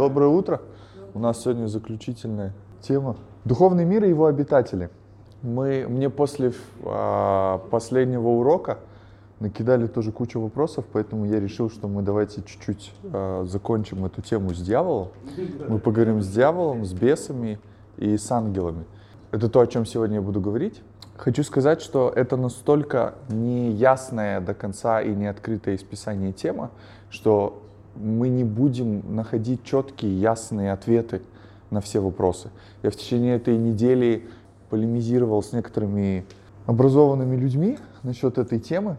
Доброе утро. У нас сегодня заключительная тема. Духовный мир и его обитатели. Мне после последнего урока накидали тоже кучу вопросов, поэтому я решил, что мы давайте чуть-чуть закончим эту тему с дьяволом. Мы поговорим с дьяволом, с бесами и с ангелами. Это то, о чем сегодня я буду говорить. Хочу сказать, что это настолько неясная до конца и не открытая из Писания тема, что мы не будем находить четкие, ясные ответы на все вопросы. Я в течение этой недели полемизировал с некоторыми образованными людьми насчет этой темы.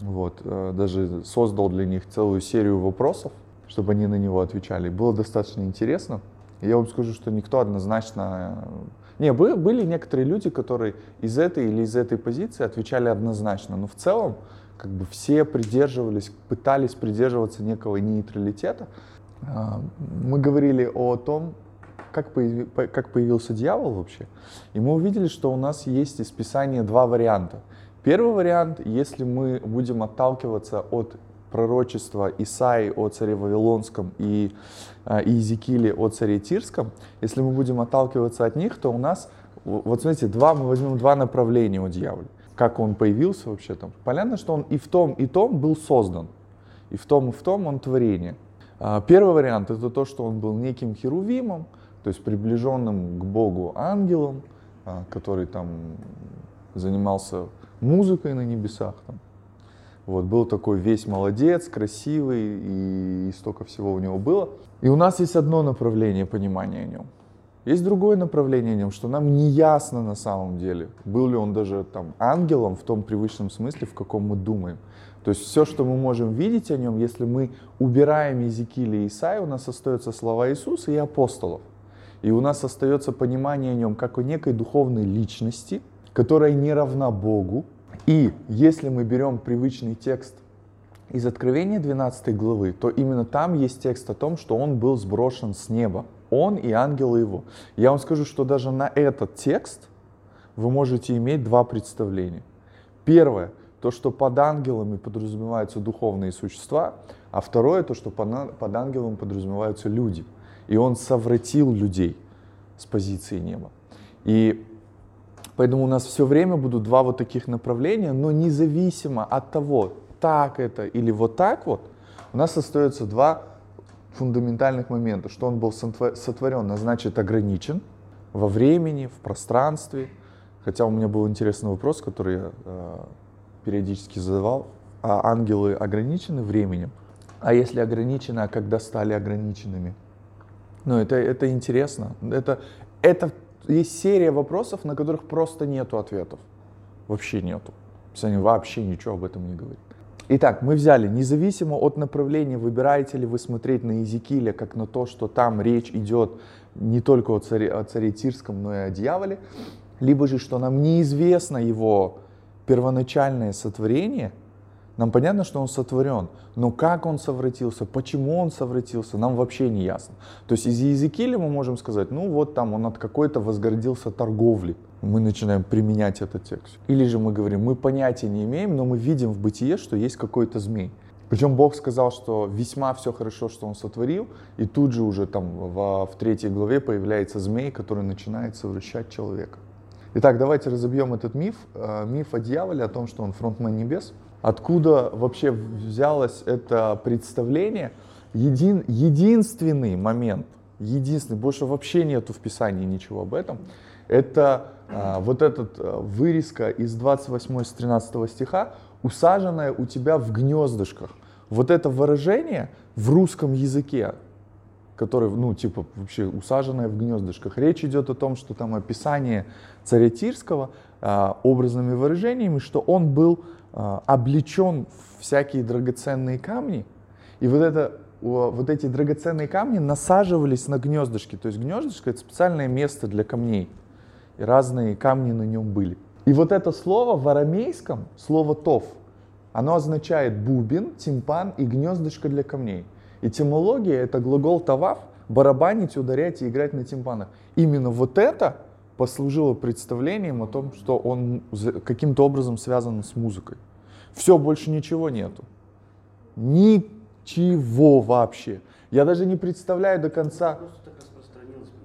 Вот. Даже создал для них целую серию вопросов, чтобы они на него отвечали. Было достаточно интересно. Я вам скажу, что никто однозначно... были некоторые люди, которые из этой или из этой позиции отвечали однозначно, но в целом как бы все пытались придерживаться некого нейтралитета. Мы говорили о том, как появился дьявол вообще, и мы увидели, что у нас есть из Писания два варианта. Первый вариант, если мы будем отталкиваться от пророчества Исаии о царе Вавилонском и Иезекииле о царе Тирском, если мы будем отталкиваться от них, то у нас, вот смотрите, мы возьмем два направления у дьявола. Как он появился вообще там? Понятно, что он и в том был создан, и в том он творение. Первый вариант — это то, что он был неким херувимом, то есть приближенным к Богу ангелом, который там занимался музыкой на небесах. Вот, был такой весь молодец, красивый, и столько всего у него было. И у нас есть одно направление понимания о нем. Есть другое направление о нем, что нам не ясно на самом деле, был ли он даже там ангелом в том привычном смысле, в каком мы думаем. То есть все, что мы можем видеть о нем, если мы убираем Иезекииля и Исаию, у нас остаются слова Иисуса и апостолов. И у нас остается понимание о нем как о некой духовной личности, которая не равна Богу. И если мы берем привычный текст из Откровения 12 главы, то именно там есть текст о том, что он был сброшен с неба. Он и ангелы его. Я вам скажу, что даже на этот текст вы можете иметь два представления. Первое, то, что под ангелами подразумеваются духовные существа, а второе, то, что под ангелом подразумеваются люди. И он совратил людей с позиции неба. И поэтому у нас все время будут два вот таких направления, но независимо от того, так это или вот так вот, у нас остается два фундаментальных момента, что он был сотворен, а значит ограничен во времени, в пространстве. Хотя у меня был интересный вопрос, который я периодически задавал. А ангелы ограничены временем? А если ограничены, а когда стали ограниченными? Ну, это интересно. Это есть серия вопросов, на которых просто нету ответов. Вообще нету. Писание вообще ничего об этом не говорит. Итак, мы взяли, независимо от направления, выбираете ли вы смотреть на Иезекииля, как на то, что там речь идет не только о царе Тирском, но и о дьяволе, либо же, что нам неизвестно его первоначальное сотворение, нам понятно, что он сотворен, но как он совратился, почему он совратился, нам вообще не ясно. То есть из Иезекииля мы можем сказать, ну вот там он от какой-то возгордился торговли. Мы начинаем применять этот текст. Или же мы говорим, мы понятия не имеем, но мы видим в бытие, что есть какой-то змей. Причем Бог сказал, что весьма все хорошо, что он сотворил, и тут же уже там в 3 главе появляется змей, который начинает совращать человека. Итак, давайте разобьем этот миф о дьяволе, о том, что он фронтмен небес. Откуда вообще взялось это представление? Единственный момент, больше вообще нету в Писании ничего об этом, это вот этот вырезка из 28 с 13 стиха, усаженная у тебя в гнездышках. Вот это выражение в русском языке, который, вообще усаженная в гнездышках. Речь идет о том, что там описание царя Тирского образными выражениями, что он был облечен в всякие драгоценные камни, и вот эти драгоценные камни насаживались на гнездышки. То есть гнездышко — это специальное место для камней, и разные камни на нем были. И вот это слово в арамейском, слово «тов», оно означает бубен, тимпан и гнездышко для камней. Этимология — это глагол «тавав» — барабанить, ударять и играть на тимпанах. Именно вот это послужило представлением о том, что он каким-то образом связан с музыкой. Все, больше ничего нету. Ничего вообще. Я даже не представляю до конца. Просто так распространилось, ну,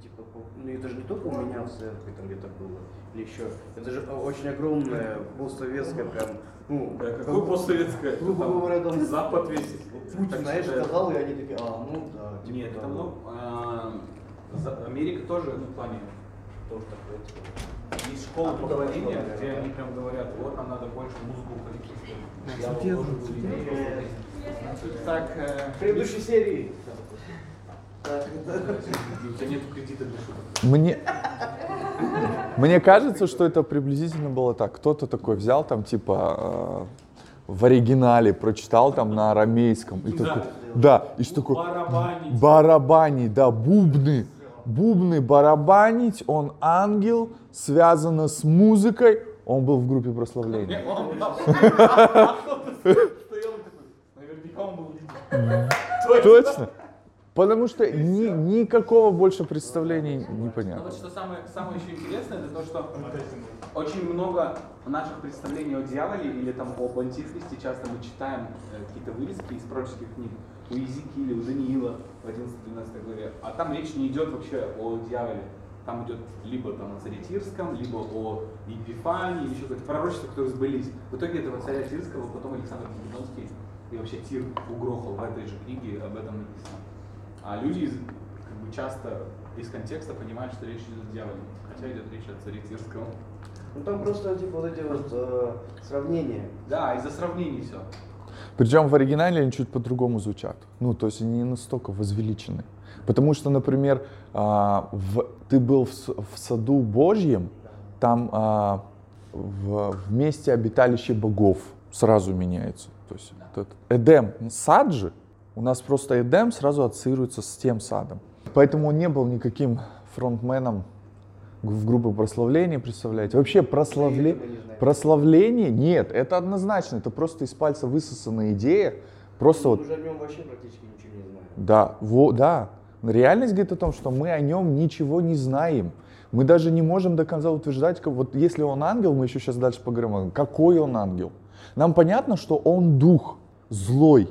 типа, ну, это же не только у меня в церкви там где-то было, или еще. Это же очень огромная постсоветская прям, ну... Да, какой постсоветская? Ну, был рядом Запад весь. Путин, знаешь, сказал, и они такие, а, ну да. Типа, нет, там, ну, Америка тоже, ну, в плане тоже такое, типа, есть школа поклонения, где они прям говорят, вот, нам надо больше музыку коллективную. Я тоже буду иметь. Так, в предыдущей серии. У тебя нет кредита для шуток. Мне кажется, что это приблизительно было так. Кто-то такой взял там, типа, в оригинале прочитал там на арамейском. И такой, да, и что такое? Барабанить. Барабанить, да, бубны. Бубны барабанить, он ангел, связано с музыкой. Он был в группе прославления. Точно. Потому что никакого больше представления непонятно. Вот что самое еще интересное, это то, что очень много наших представлений о дьяволе или там об антихристе часто мы читаем какие-то вырезки из пророческих книг у Иезекииля, у Даниила в 11-12 главе, а там речь не идет вообще о дьяволе. Там идет либо там, о царе Тирском, либо о Епифании, или еще какое-то пророчество, которые сбылись. В итоге этого царя Тирского потом Александр Македонский и вообще Тир угрохал в этой же книге, об этом написано. А люди как бы, часто из контекста понимают, что речь идет о дьяволе, хотя идет речь о царе Тирском. Ну там просто типа вот эти вот сравнения. Да, из-за сравнений все. Причем в оригинале они чуть по-другому звучат. Ну, то есть они не настолько возвеличены. Потому что, например, ты был в саду Божьем, там в месте обиталища богов сразу меняется. То есть этот Эдем, сад же, у нас просто Эдем сразу ассоциируется с тем садом. Поэтому он не был никаким фронтменом в группе прославления, представляете? Вообще прославление, нет, это однозначно, это просто из пальца высосанная идея. Просто мы вот... уже о нем вообще практически ничего не знаем. Да, да. Реальность говорит о том, что мы о нем ничего не знаем. Мы даже не можем до конца утверждать, как, вот если он ангел, мы еще сейчас дальше поговорим, какой он ангел. Нам понятно, что он дух злой.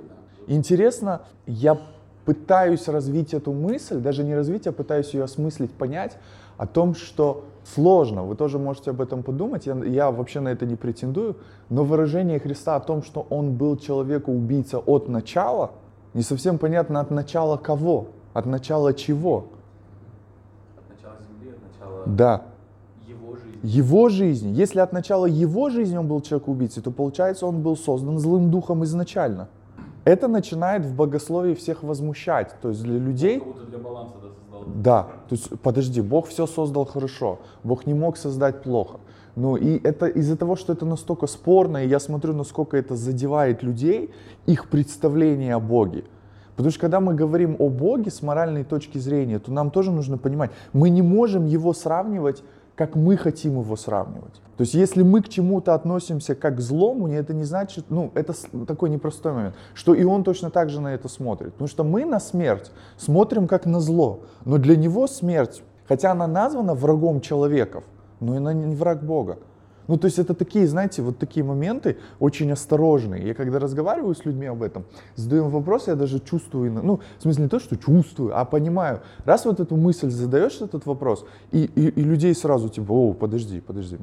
Интересно, я пытаюсь развить эту мысль, даже не развить, а пытаюсь ее осмыслить, понять о том, что сложно. Вы тоже можете об этом подумать, я вообще на это не претендую, но выражение Христа о том, что он был человекоубийца от начала, не совсем понятно от начала кого, от начала чего. От начала земли, от начала... Да. Его жизни. Если от начала его жизни он был человек-убийцей, то получается он был создан злым духом изначально. Это начинает в богословии всех возмущать. То есть для людей... Как будто для баланса, да, создал. Да. То есть, подожди, Бог все создал хорошо. Бог не мог создать плохо. Ну и это из-за того, что это настолько спорно, и я смотрю, насколько это задевает людей, их представление о Боге. Потому что когда мы говорим о Боге с моральной точки зрения, то нам тоже нужно понимать, мы не можем его сравнивать, как мы хотим его сравнивать. То есть если мы к чему-то относимся как к злому, это не значит, ну это такой непростой момент, что и он точно так же на это смотрит. Потому что мы на смерть смотрим как на зло, но для него смерть, хотя она названа врагом человеков, но она не враг Бога. Ну то есть это такие, знаете, вот такие моменты очень осторожные. Я когда разговариваю с людьми об этом, задаю им вопрос, я даже чувствую, ну в смысле не то, что чувствую, а понимаю. Раз вот эту мысль задаешь, этот вопрос, и людей сразу типа, о, подожди, стой,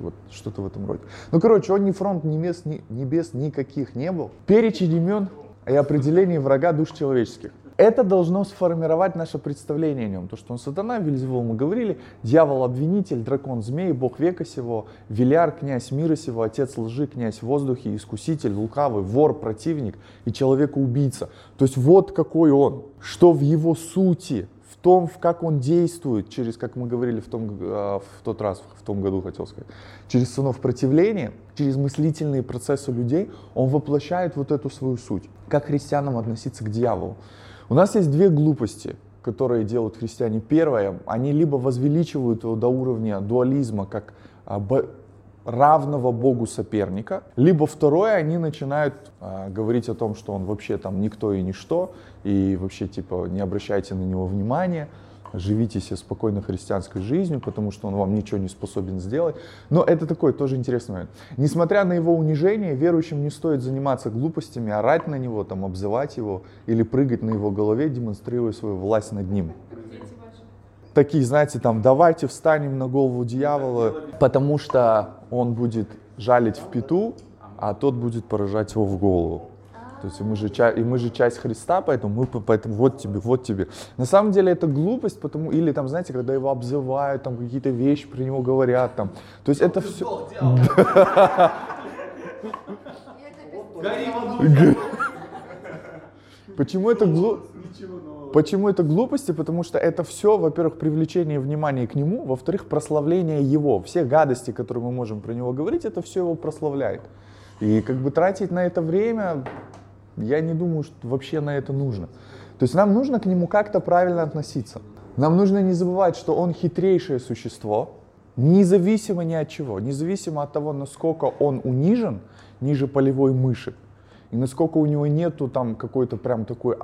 вот что-то в этом роде. Ну короче, он ни фронт, ни мест, ни небес никаких не был. Перечень имен и определений врага душ человеческих. Это должно сформировать наше представление о нем. То, что он сатана, Вельзевул, мы говорили, дьявол-обвинитель, дракон-змей, бог века сего, Велиар, князь мира сего, отец лжи, князь в воздухе, искуситель, лукавый, вор, противник и человека-убийца. То есть вот какой он, что в его сути, в том, как он действует, через, как мы говорили в том году, хотел сказать, через сынов противления, через мыслительные процессы людей, он воплощает вот эту свою суть. Как христианам относиться к дьяволу? У нас есть две глупости, которые делают христиане. Первое, они либо возвеличивают его до уровня дуализма, как равного Богу соперника, либо второе, они начинают говорить о том, что он вообще там никто и ничто, и вообще типа не обращайте на него внимания, живите себе спокойно христианской жизнью, потому что он вам ничего не способен сделать. Но это такой тоже интересный момент. Несмотря на его унижение, верующим не стоит заниматься глупостями, орать на него, там, обзывать его или прыгать на его голове, демонстрируя свою власть над ним. Такие, знаете, там, давайте встанем на голову дьявола, потому что он будет жалить в пяту, а тот будет поражать его в голову. То есть мы же часть Христа, поэтому вот тебе. На самом деле это глупость, потому или там, знаете, когда его обзывают, там какие-то вещи при него говорят, там. То есть это все. Почему это глупости? Потому что это все, во-первых, привлечение внимания к нему, во-вторых, прославление его. Все гадости, которые мы можем про него говорить, это все его прославляет. И как бы тратить на это время, я не думаю, что вообще на это нужно. То есть нам нужно к нему как-то правильно относиться. Нам нужно не забывать, что он хитрейшее существо, независимо ни от чего, независимо от того, насколько он унижен, ниже полевой мыши. И насколько у него нету там какой-то прям такой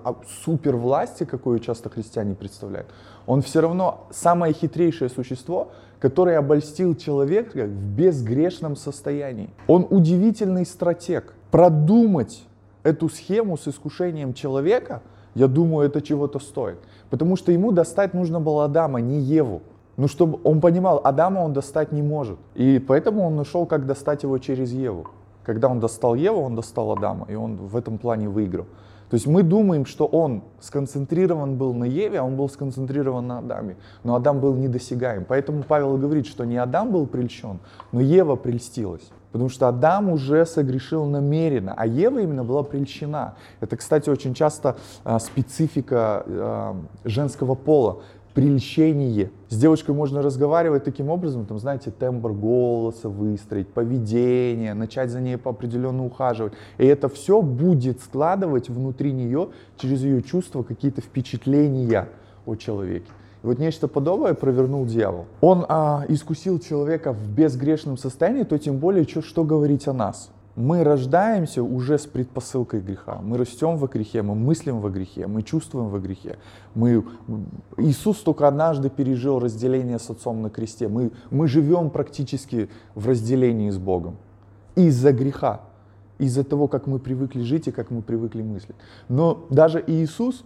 супер власти, какую часто христиане представляют, он все равно самое хитрейшее существо, которое обольстил человека в безгрешном состоянии. Он удивительный стратег. Продумать эту схему с искушением человека, я думаю, это чего-то стоит. Потому что ему достать нужно было Адама, не Еву. Ну, чтобы он понимал, Адама он достать не может. И поэтому он нашел, как достать его через Еву. Когда он достал Еву, он достал Адама, и он в этом плане выиграл. То есть мы думаем, что он сконцентрирован был на Еве, а он был сконцентрирован на Адаме. Но Адам был недосягаем. Поэтому Павел говорит, что не Адам был прельщен, но Ева прельстилась. Потому что Адам уже согрешил намеренно, а Ева именно была прельщена. Это, кстати, очень часто специфика женского пола. Прельщение. С девочкой можно разговаривать таким образом, там, знаете, тембр голоса выстроить, поведение, начать за ней определенно ухаживать. И это все будет складывать внутри нее, через ее чувства, какие-то впечатления о человеке. И вот нечто подобное провернул дьявол. Он искусил человека в безгрешном состоянии, то тем более, что говорить о нас. Мы рождаемся уже с предпосылкой греха, мы растем во грехе, мы мыслим во грехе, мы чувствуем во грехе. Иисус только однажды пережил разделение с Отцом на кресте, мы живем практически в разделении с Богом из-за греха, из-за того, как мы привыкли жить и как мы привыкли мыслить. Но даже Иисус,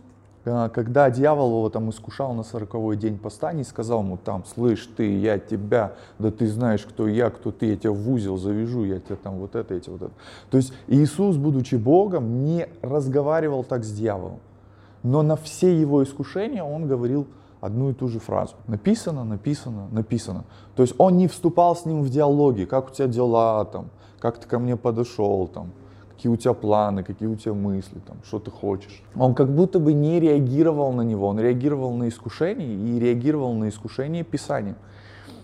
когда дьявол его там искушал на 40-й день поста, не сказал ему там: слышь ты, я тебя, да ты знаешь, кто я, кто ты, я тебя в узел завяжу, я тебя там вот это, эти вот это. То есть Иисус, будучи Богом, не разговаривал так с дьяволом, но на все его искушения он говорил одну и ту же фразу. Написано, написано, написано. То есть он не вступал с ним в диалоги, как у тебя дела там, как ты ко мне подошел там. Какие у тебя планы, какие у тебя мысли, там, что ты хочешь. Он как будто бы не реагировал на него, он реагировал на искушение и реагировал на искушение Писанием.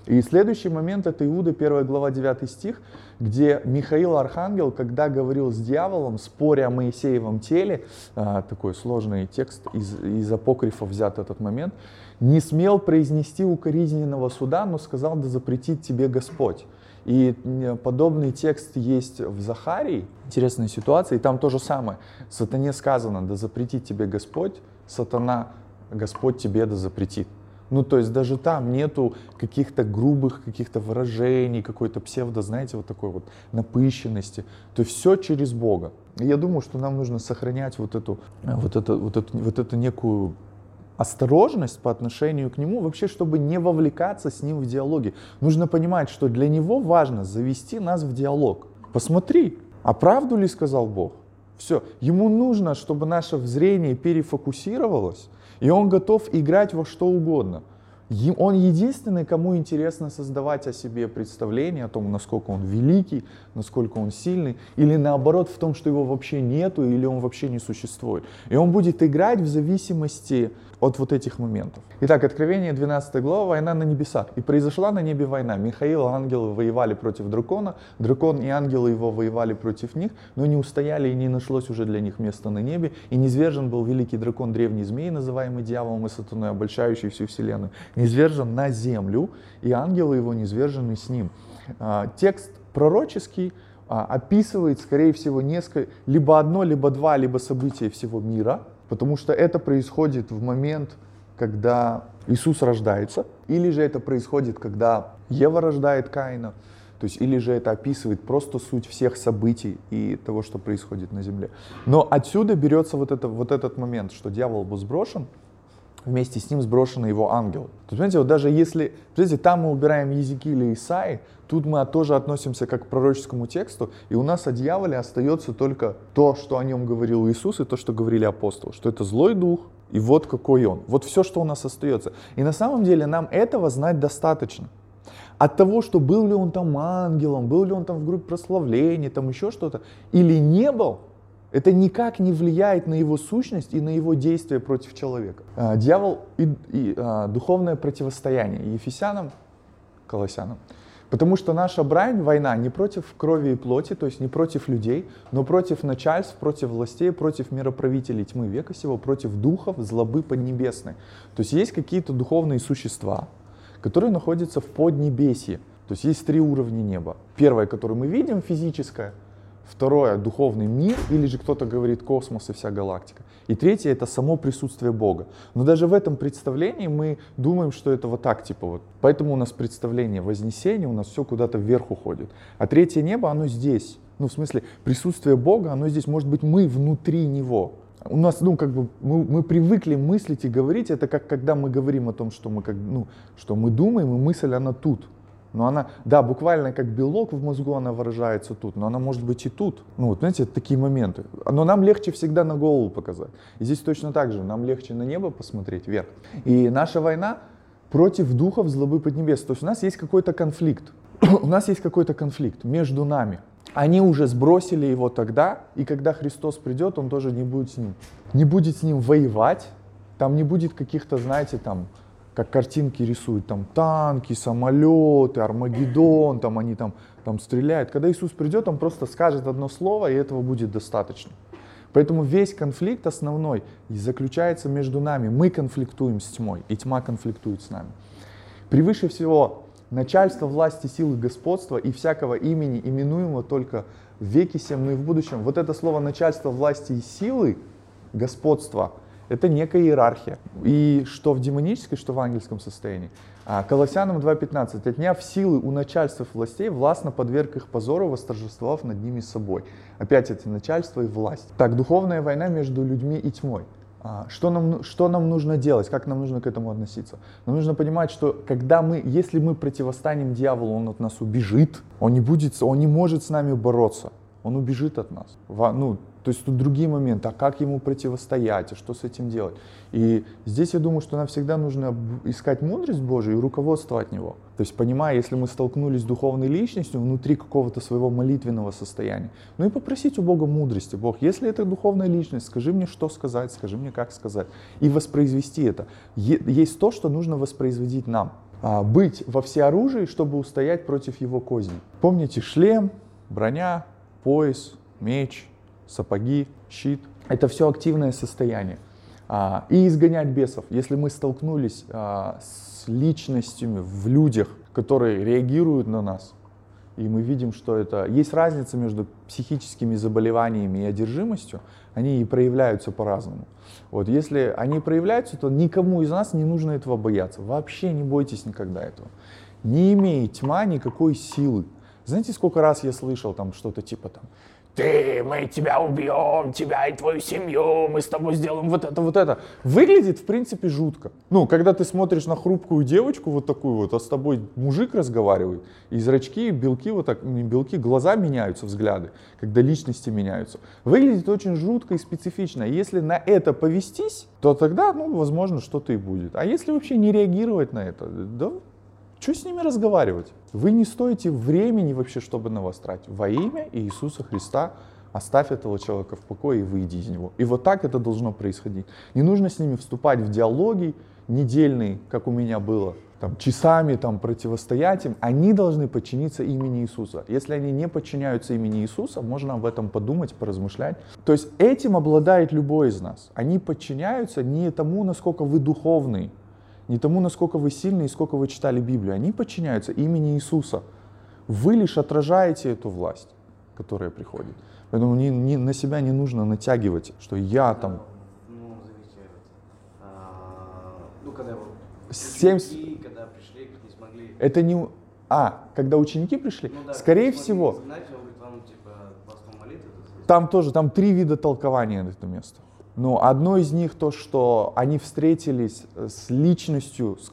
И следующий момент — это Иуда, 1 глава, 9 стих, где Михаил Архангел, когда говорил с дьяволом, споря о Моисеевом теле, такой сложный текст, из апокрифа взят этот момент, не смел произнести укоризненного суда, но сказал: да запретит тебе Господь. И подобный текст есть в Захарии, интересная ситуация, и там то же самое. Сатане сказано: да запретит тебе Господь, сатана, Господь тебе да запретит. Ну, то есть даже там нету каких-то грубых каких-то выражений, какой-то псевдо, знаете, вот такой вот напыщенности. То есть все через Бога. И я думаю, что нам нужно сохранять вот эту некую осторожность по отношению к нему, вообще, чтобы не вовлекаться с ним в диалоги. Нужно понимать, что для него важно завести нас в диалог. Посмотри, а правду ли сказал Бог? Все. Ему нужно, чтобы наше зрение перефокусировалось, и он готов играть во что угодно. Он единственный, кому интересно создавать о себе представление, о том, насколько он великий, насколько он сильный, или наоборот, в том, что его вообще нету, или он вообще не существует. И он будет играть в зависимости от вот этих моментов. Итак, Откровение, 12 глава, война на небесах. «И произошла на небе война. Михаил и ангелы воевали против дракона, дракон и ангелы его воевали против них, но не устояли, и не нашлось уже для них места на небе. И низвержен был великий дракон древней змеи, называемый дьяволом и сатаной, обольщающий всю вселенную. Низвержен на землю, и ангелы его низвержены с ним». Текст пророческий описывает, скорее всего, несколько, либо одно, либо два, либо события всего мира, потому что это происходит в момент, когда Иисус рождается, или же это происходит, когда Ева рождает Каина, то есть, или же это описывает просто суть всех событий и того, что происходит на земле. Но отсюда берется вот этот момент, что дьявол был сброшен, вместе с ним сброшены его ангелы. То есть, понимаете, вот даже если, смотрите, там мы убираем Иезекииля и Исаии, тут мы тоже относимся как к пророческому тексту, и у нас о дьяволе остается только то, что о нем говорил Иисус, и то, что говорили апостолы, что это злой дух, и вот какой он. Вот все, что у нас остается. И на самом деле нам этого знать достаточно. От того, что был ли он там ангелом, был ли он там в группе прославления, там еще что-то, или не был, это никак не влияет на его сущность и на его действия против человека. Дьявол и духовное противостояние Ефесянам, Колоссянам. Потому что наша брань, война не против крови и плоти, то есть не против людей, но против начальств, против властей, против мироправителей тьмы века сего, против духов злобы поднебесной. То есть есть какие-то духовные существа, которые находятся в поднебесье. То есть есть три уровня неба. Первое, которое мы видим, физическое. Второе — духовный мир, или же кто-то говорит космос и вся галактика. И третье — это само присутствие Бога. Но даже в этом представлении мы думаем, что это вот так, типа вот. Поэтому у нас представление вознесения, у нас все куда-то вверх уходит. А третье небо, оно здесь. Ну, в смысле, присутствие Бога, оно здесь, может быть, мы внутри него. У нас, ну, как бы, мы привыкли мыслить и говорить, это как когда мы говорим о том, что мы, как, ну, что мы думаем, и мысль, она тут. Но она, да, буквально как белок в мозгу она выражается тут, но она может быть и тут. Ну, вот, знаете, это такие моменты. Но нам легче всегда на голову показать. И здесь точно так же, нам легче на небо посмотреть вверх. И наша война против духов злобы поднебесной. То есть у нас есть какой-то конфликт. У нас есть какой-то конфликт между нами. Они уже сбросили его тогда, и когда Христос придет, он тоже не будет с ним. Не будет с ним воевать, там не будет каких-то, знаете, там... как картинки рисуют, там танки, самолеты, Армагеддон, там они там стреляют. Когда Иисус придет, он просто скажет одно слово, и этого будет достаточно. Поэтому весь конфликт основной заключается между нами. Мы конфликтуем с тьмой, и тьма конфликтует с нами. Превыше всего начальство, власти, силы, господства и всякого имени, именуемого только в веки сем, но и в будущем. Вот это слово начальство, власти и силы, господства, это некая иерархия. И что в демонической, что в ангельском состоянии. Колоссянам 2.15. «Отняв силы у начальств и властей, властно подверг их позору, восторжествовав над ними собой». Опять это начальство и власть. Так, духовная война между людьми и тьмой. Что нам нужно делать? Как нам нужно к этому относиться? Нам нужно понимать, что если мы противостанем дьяволу, он от нас убежит, он не может с нами бороться. Он убежит от нас. То есть тут другие моменты, а как ему противостоять, а что с этим делать. И здесь я думаю, что нам всегда нужно искать мудрость Божию и руководство от него. То есть понимая, если мы столкнулись с духовной личностью внутри какого-то своего молитвенного состояния, ну и попросить у Бога мудрости. Бог, если это духовная личность, скажи мне, что сказать, скажи мне, как сказать. И воспроизвести это. Есть то, что нужно воспроизводить нам. Быть во всеоружии, чтобы устоять против его козней. Помните, шлем, броня, пояс, меч, сапоги, щит. Это все активное состояние. И изгонять бесов. Если мы столкнулись с личностями в людях, которые реагируют на нас, и мы видим, что это... Есть разница между психическими заболеваниями и одержимостью. Они и проявляются по-разному. Вот, если они проявляются, то никому из нас не нужно этого бояться. Вообще не бойтесь никогда этого. Не имеет тьма никакой силы. Знаете, сколько раз я слышал там что-то типа там... мы тебя убьем, тебя и твою семью, мы с тобой сделаем вот это, вот это. Выглядит, в принципе, жутко. Ну, когда ты смотришь на хрупкую девочку вот такую вот, а с тобой мужик разговаривает, и зрачки, и белки, вот так, не белки, глаза меняются, взгляды, когда личности меняются. Выглядит очень жутко и специфично. Если на это повестись, то тогда, возможно, что-то и будет. А если вообще не реагировать на это, да... Что с ними разговаривать? Вы не стоите времени вообще, чтобы на вас тратить. Во имя Иисуса Христа оставь этого человека в покое и выйди из него. И вот так это должно происходить. Не нужно с ними вступать в диалоги недельные, как у меня было, часами противостоять им. Они должны подчиниться имени Иисуса. Если они не подчиняются имени Иисуса, можно об этом подумать, поразмышлять. То есть этим обладает любой из нас. Они подчиняются не тому, насколько вы духовный, не тому, насколько вы сильны и сколько вы читали Библию. Они подчиняются имени Иисуса. Вы лишь отражаете эту власть, которая приходит. Поэтому на себя не нужно натягивать, что я там... Ну, когда вот ученики, когда пришли, не смогли. Это не... А, когда ученики пришли? Ну, да, скорее всего... Знать, он говорит, вам, типа, вас там молитвы, там тоже, там три вида толкования на это место. Но одно из них то, что они встретились с личностью, с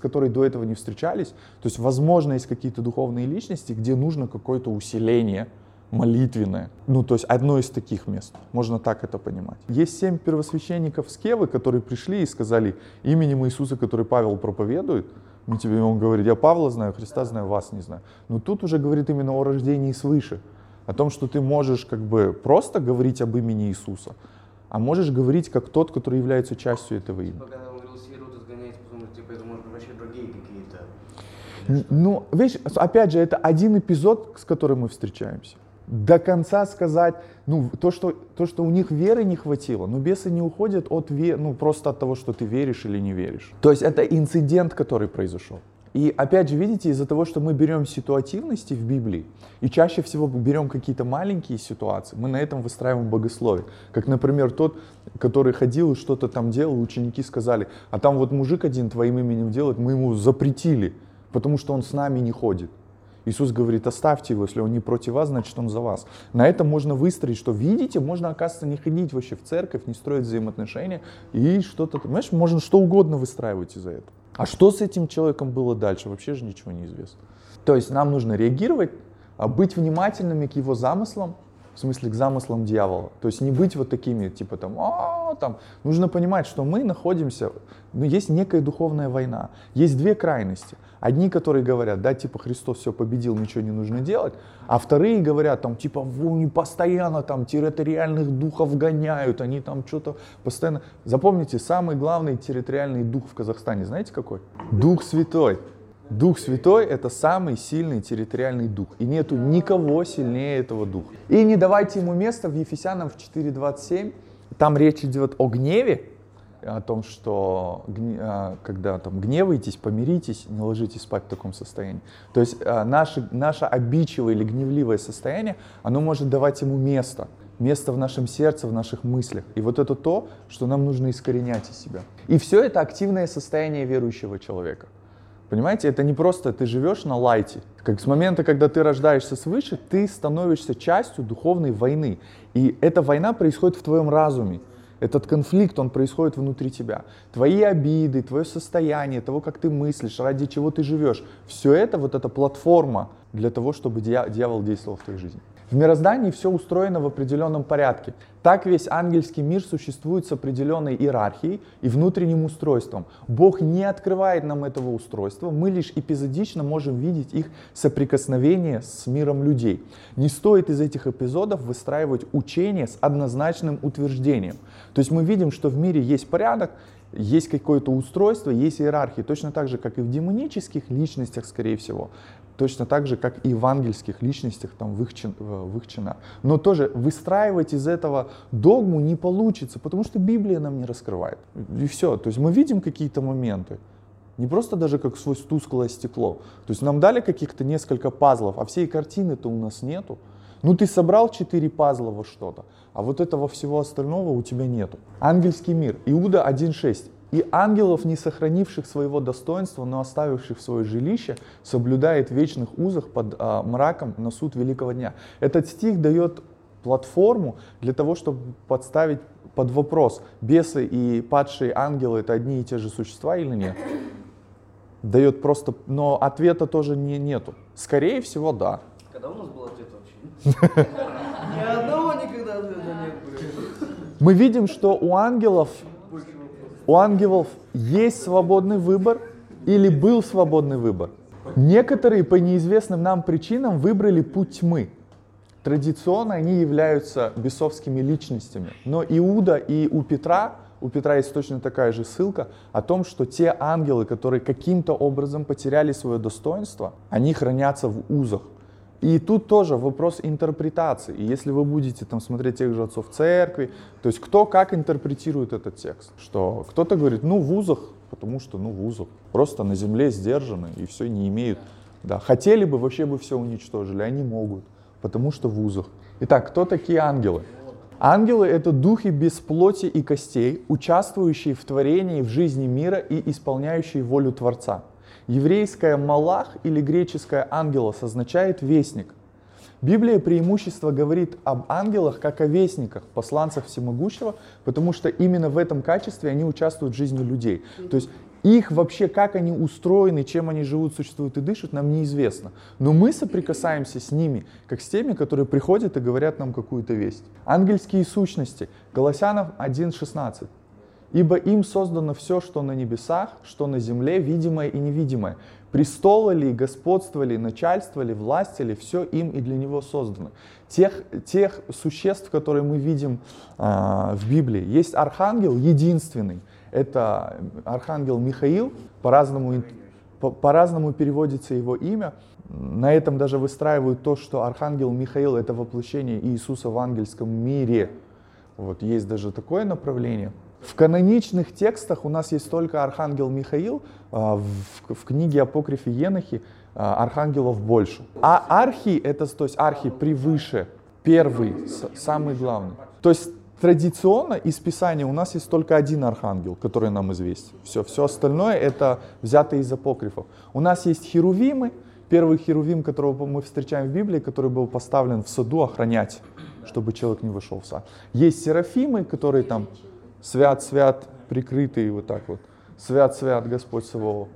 которой до этого не встречались. То есть, возможно, есть какие-то духовные личности, где нужно какое-то усиление молитвенное. Ну, то есть, одно из таких мест. Можно так это понимать. Есть 7 первосвященников Скевы, которые пришли и сказали: именем Иисуса, который Павел проповедует, мы тебе, он говорит, я Павла знаю, Христа знаю, вас не знаю. Но тут уже говорит именно о рождении свыше. О том, что ты можешь как бы просто говорить об имени Иисуса, а можешь говорить как тот, который является частью этого имени. Когда он говорил, сирот изгоняет, потому что это может быть вообще другие какие-то... Ну, видишь, опять же, это один эпизод, с которым мы встречаемся. До конца сказать, ну, то, что у них веры не хватило, но бесы не уходят от веры, ну, просто от того, что ты веришь или не веришь. То есть это инцидент, который произошел. И опять же, видите, из-за того, что мы берем ситуативности в Библии, и чаще всего берем какие-то маленькие ситуации, мы на этом выстраиваем богословие. Как, например, тот, который ходил и что-то там делал, ученики сказали, а там вот мужик один твоим именем делает, мы ему запретили, потому что он с нами не ходит. Иисус говорит, оставьте его, если он не против вас, значит он за вас. На этом можно выстроить, что видите, можно, оказывается, не ходить вообще в церковь, не строить взаимоотношения и что-то, понимаешь, можно что угодно выстраивать из-за этого. А что с этим человеком было дальше, вообще же ничего не известно. То есть нам нужно реагировать, быть внимательными к его замыслам, в смысле к замыслам дьявола. То есть не быть вот такими, типа там, нужно понимать, что мы находимся, ну, есть некая духовная война, есть две крайности. Одни, которые говорят, да, типа, Христос все победил, ничего не нужно делать, а вторые говорят, там, типа, они постоянно там территориальных духов гоняют, они там что-то постоянно... Запомните, самый главный территориальный дух в Казахстане, знаете какой? Дух Святой. Дух Святой — это самый сильный территориальный дух, и нету никого сильнее этого духа. И не давайте ему места в Ефесянам 4:27, там речь идет о гневе, о том, что когда там гневаетесь, помиритесь, не ложитесь спать в таком состоянии. То есть наше обидчивое или гневливое состояние, оно может давать ему место. Место в нашем сердце, в наших мыслях. И вот это то, что нам нужно искоренять из себя. И все это активное состояние верующего человека. Понимаете, это не просто ты живешь на лайте. Как с момента, когда ты рождаешься свыше, ты становишься частью духовной войны. И эта война происходит в твоем разуме. Этот конфликт, он происходит внутри тебя. Твои обиды, твое состояние, того, как ты мыслишь, ради чего ты живешь. Все это, вот эта платформа для того, чтобы дьявол действовал в твоей жизни. В мироздании все устроено в определенном порядке. Так весь ангельский мир существует с определенной иерархией и внутренним устройством. Бог не открывает нам этого устройства, мы лишь эпизодично можем видеть их соприкосновение с миром людей. Не стоит из этих эпизодов выстраивать учение с однозначным утверждением. То есть мы видим, что в мире есть порядок, есть какое-то устройство, есть иерархия, точно так же, как и в демонических личностях, скорее всего. Точно так же, как и в евангельских личностях, там, в их чинах. Но тоже выстраивать из этого догму не получится, потому что Библия нам не раскрывает. И все. То есть мы видим какие-то моменты. Не просто даже как сквозь тусклое стекло. То есть нам дали каких-то несколько пазлов, а всей картины-то у нас нету. Ну ты собрал 4 пазла во что-то, а вот этого всего остального у тебя нету. Ангельский мир. Иуда 1:6. И ангелов, не сохранивших своего достоинства, но оставивших свое жилище, соблюдает в вечных узах под мраком на суд великого дня. Этот стих дает платформу для того, чтобы подставить под вопрос, бесы и падшие ангелы — это одни и те же существа или нет. Дает просто, но ответа тоже нету. Скорее всего, да. Когда у нас был ответ вообще? Ни одного никогда ответа не было. Мы видим, что у ангелов есть свободный выбор или был свободный выбор. Некоторые по неизвестным нам причинам выбрали путь тьмы. Традиционно они являются бесовскими личностями. Но Иуда и у Петра есть точно такая же ссылка о том, что те ангелы, которые каким-то образом потеряли свое достоинство, они хранятся в узах. И тут тоже вопрос интерпретации. И если вы будете там смотреть тех же отцов церкви, то есть кто как интерпретирует этот текст. Что кто-то говорит, ну в узах, потому что ну в узах. Просто на земле сдержаны и все не имеют. Да, хотели бы, вообще бы все уничтожили, они могут, потому что в узах. Итак, кто такие ангелы? Ангелы — это духи без плоти и костей, участвующие в творении, в жизни мира и исполняющие волю Творца. Еврейское «малах» или греческое «ангелос» означает «вестник». Библия преимущество говорит об ангелах как о вестниках, посланцах всемогущего, потому что именно в этом качестве они участвуют в жизни людей. То есть их вообще, как они устроены, чем они живут, существуют и дышат, нам неизвестно. Но мы соприкасаемся с ними, как с теми, которые приходят и говорят нам какую-то весть. Ангельские сущности. Колоссянам 1:16. «Ибо им создано все, что на небесах, что на земле, видимое и невидимое. Престолы ли, господства ли, начальства ли, власти ли, все им и для него создано». Тех существ, которые мы видим в Библии, есть архангел единственный. Это архангел Михаил, по-разному переводится его имя. На этом даже выстраивают то, что архангел Михаил — это воплощение Иисуса в ангельском мире. Вот есть даже такое направление. В каноничных текстах у нас есть только архангел Михаил, в книге Апокрифе Енохи архангелов больше. А архи — это, то есть архи превыше, первый, самый главный. То есть традиционно из Писания у нас есть только один архангел, который нам известен. Все остальное — это взято из апокрифов. У нас есть херувимы, первый херувим, которого мы встречаем в Библии, который был поставлен в саду охранять, чтобы человек не вошел в сад. Есть серафимы, которые там свят-свят, прикрытые вот так вот, свят-свят Господь Саваоф.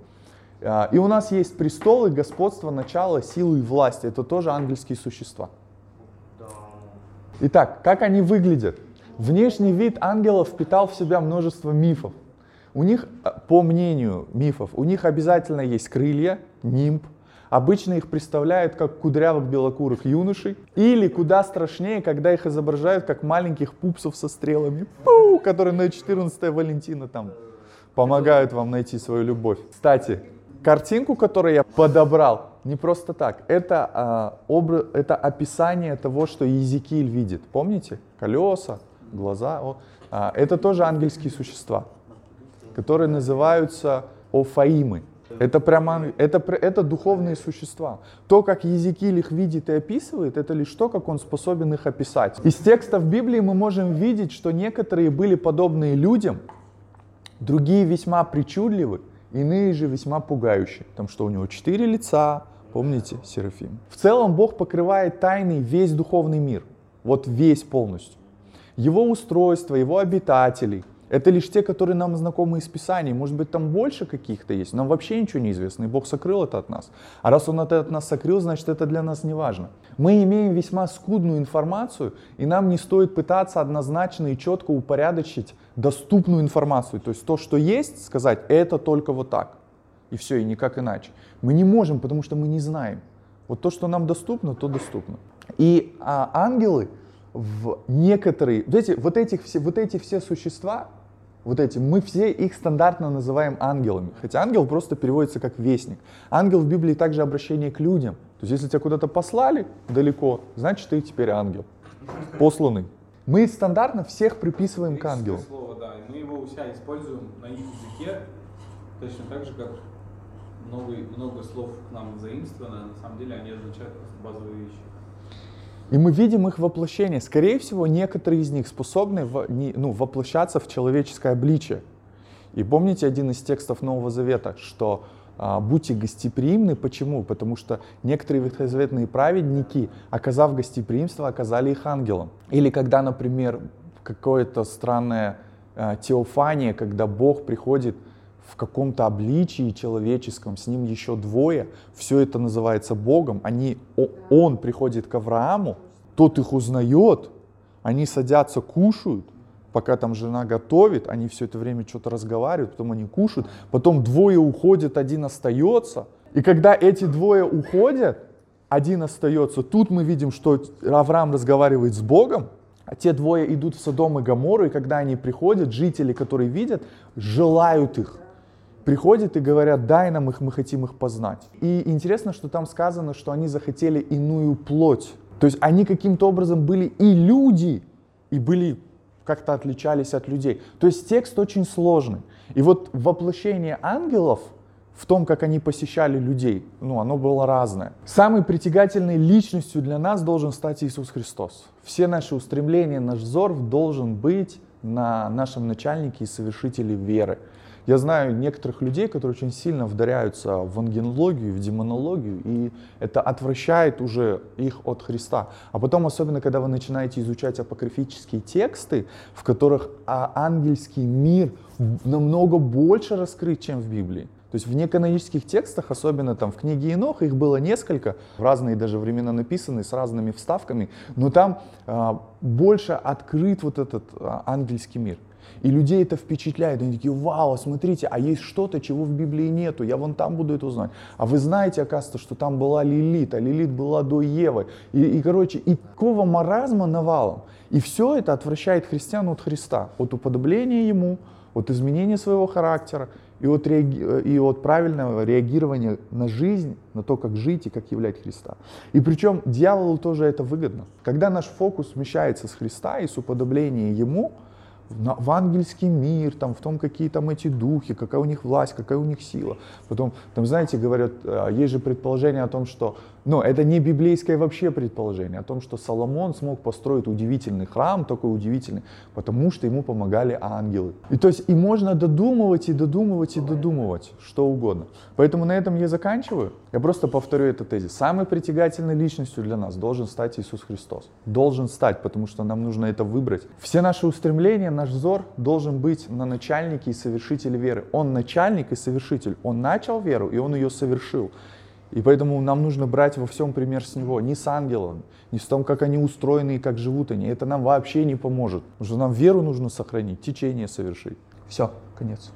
И у нас есть престолы, господство, начало, силы и власть. Это тоже ангельские существа. Итак, как они выглядят? Внешний вид ангелов впитал в себя множество мифов. У них, по мнению мифов, у них обязательно есть крылья, нимб. Обычно их представляют как кудрявых белокурых юношей. Или, куда страшнее, когда их изображают как маленьких пупсов со стрелами, которые на 14 Валентина там помогают вам найти свою любовь. Кстати, картинку, которую я подобрал, не просто так. Это описание того, что Иезекииль видит. Помните? Колеса. Глаза. Это тоже ангельские существа, которые называются офаимы. Это духовные существа. То, как Иезекииль их видит и описывает, это лишь то, как он способен их описать. Из текстов Библии мы можем видеть, что некоторые были подобны людям, другие весьма причудливы, иные же весьма пугающие. Там что, у него 4 лица, помните, серафим. В целом Бог покрывает тайной весь духовный мир. Вот весь полностью. Его устройство, его обитателей. Это лишь те, которые нам знакомы из Писания. Может быть, там больше каких-то есть. Нам вообще ничего не известно, и Бог сокрыл это от нас. А раз Он это от нас сокрыл, значит, это для нас не важно. Мы имеем весьма скудную информацию, и нам не стоит пытаться однозначно и четко упорядочить доступную информацию. То есть то, что есть, сказать, это только вот так. И все, и никак иначе. Мы не можем, потому что мы не знаем. Вот то, что нам доступно, то доступно. И ангелы, в некоторые, знаете, вот эти все существа, мы все их стандартно называем ангелами. Хотя ангел просто переводится как вестник. Ангел в Библии также обращение к людям. То есть если тебя куда-то послали далеко, значит ты теперь ангел, посланный. Мы стандартно всех приписываем к ангелу. Слово, да, и мы его у себя используем на их языке, точно так же, как много слов к нам заимствовано, на самом деле они означают базовые вещи. И мы видим их воплощение. Скорее всего, некоторые из них способны воплощаться в человеческое обличие. И помните один из текстов Нового Завета, что «будьте гостеприимны». Почему? Потому что некоторые ветхозаветные праведники, оказав гостеприимство, оказали их ангелом. Или когда, например, какое-то странное теофание, когда Бог приходит в каком-то обличии человеческом, с ним еще двое, все это называется Богом, он приходит к Аврааму, тот их узнает, они садятся, кушают, пока там жена готовит, они все это время что-то разговаривают, потом они кушают, потом двое уходят, один остается, и когда эти двое уходят, один остается, тут мы видим, что Авраам разговаривает с Богом, а те двое идут в Содом и Гоморру, и когда они приходят, жители, которые видят, желают их. Приходят и говорят, дай нам их, мы хотим их познать. И интересно, что там сказано, что они захотели иную плоть. То есть они каким-то образом были и люди, и как-то отличались от людей. То есть текст очень сложный. И вот воплощение ангелов в том, как они посещали людей, оно было разное. Самой притягательной личностью для нас должен стать Иисус Христос. Все наши устремления, наш взор должен быть на нашем начальнике и совершителе веры. Я знаю некоторых людей, которые очень сильно вдаряются в ангелологию, в демонологию, и это отвращает уже их от Христа. А потом, особенно, когда вы начинаете изучать апокрифические тексты, в которых ангельский мир намного больше раскрыт, чем в Библии. То есть в неканонических текстах, особенно там в книге Еноха, их было несколько, в разные даже времена написаны, с разными вставками, но там больше открыт вот этот ангельский мир. И людей это впечатляет, они такие: вау, смотрите, а есть что-то, чего в Библии нету, я вон там буду это узнать. А вы знаете, оказывается, что там была Лилит, а Лилит была до Евы. И такого маразма навалом. И все это отвращает христиан от Христа, от уподобления Ему, от изменения своего характера и от правильного реагирования на жизнь, на то, как жить и как являть Христа. И причем дьяволу тоже это выгодно. Когда наш фокус смещается с Христа и с уподобления Ему, в ангельский мир, там, в том, какие там эти духи, какая у них власть, какая у них сила. Потом, там, знаете, говорят, есть же предположение о том, что... это не библейское вообще предположение, о том, что Соломон смог построить удивительный храм, такой удивительный, потому что ему помогали ангелы. И то есть, и можно додумывать, что угодно. Поэтому на этом я заканчиваю. Я просто повторю этот тезис. Самой притягательной личностью для нас должен стать Иисус Христос. Должен стать, потому что нам нужно это выбрать. Все наши устремления, наш взор должен быть на начальнике и совершителе веры. Он начальник и совершитель. Он начал веру, и он ее совершил. И поэтому нам нужно брать во всем пример с него, не с ангелом, не с том, как они устроены и как живут они. Это нам вообще не поможет, потому что нам веру нужно сохранить, течение совершить. Все, конец.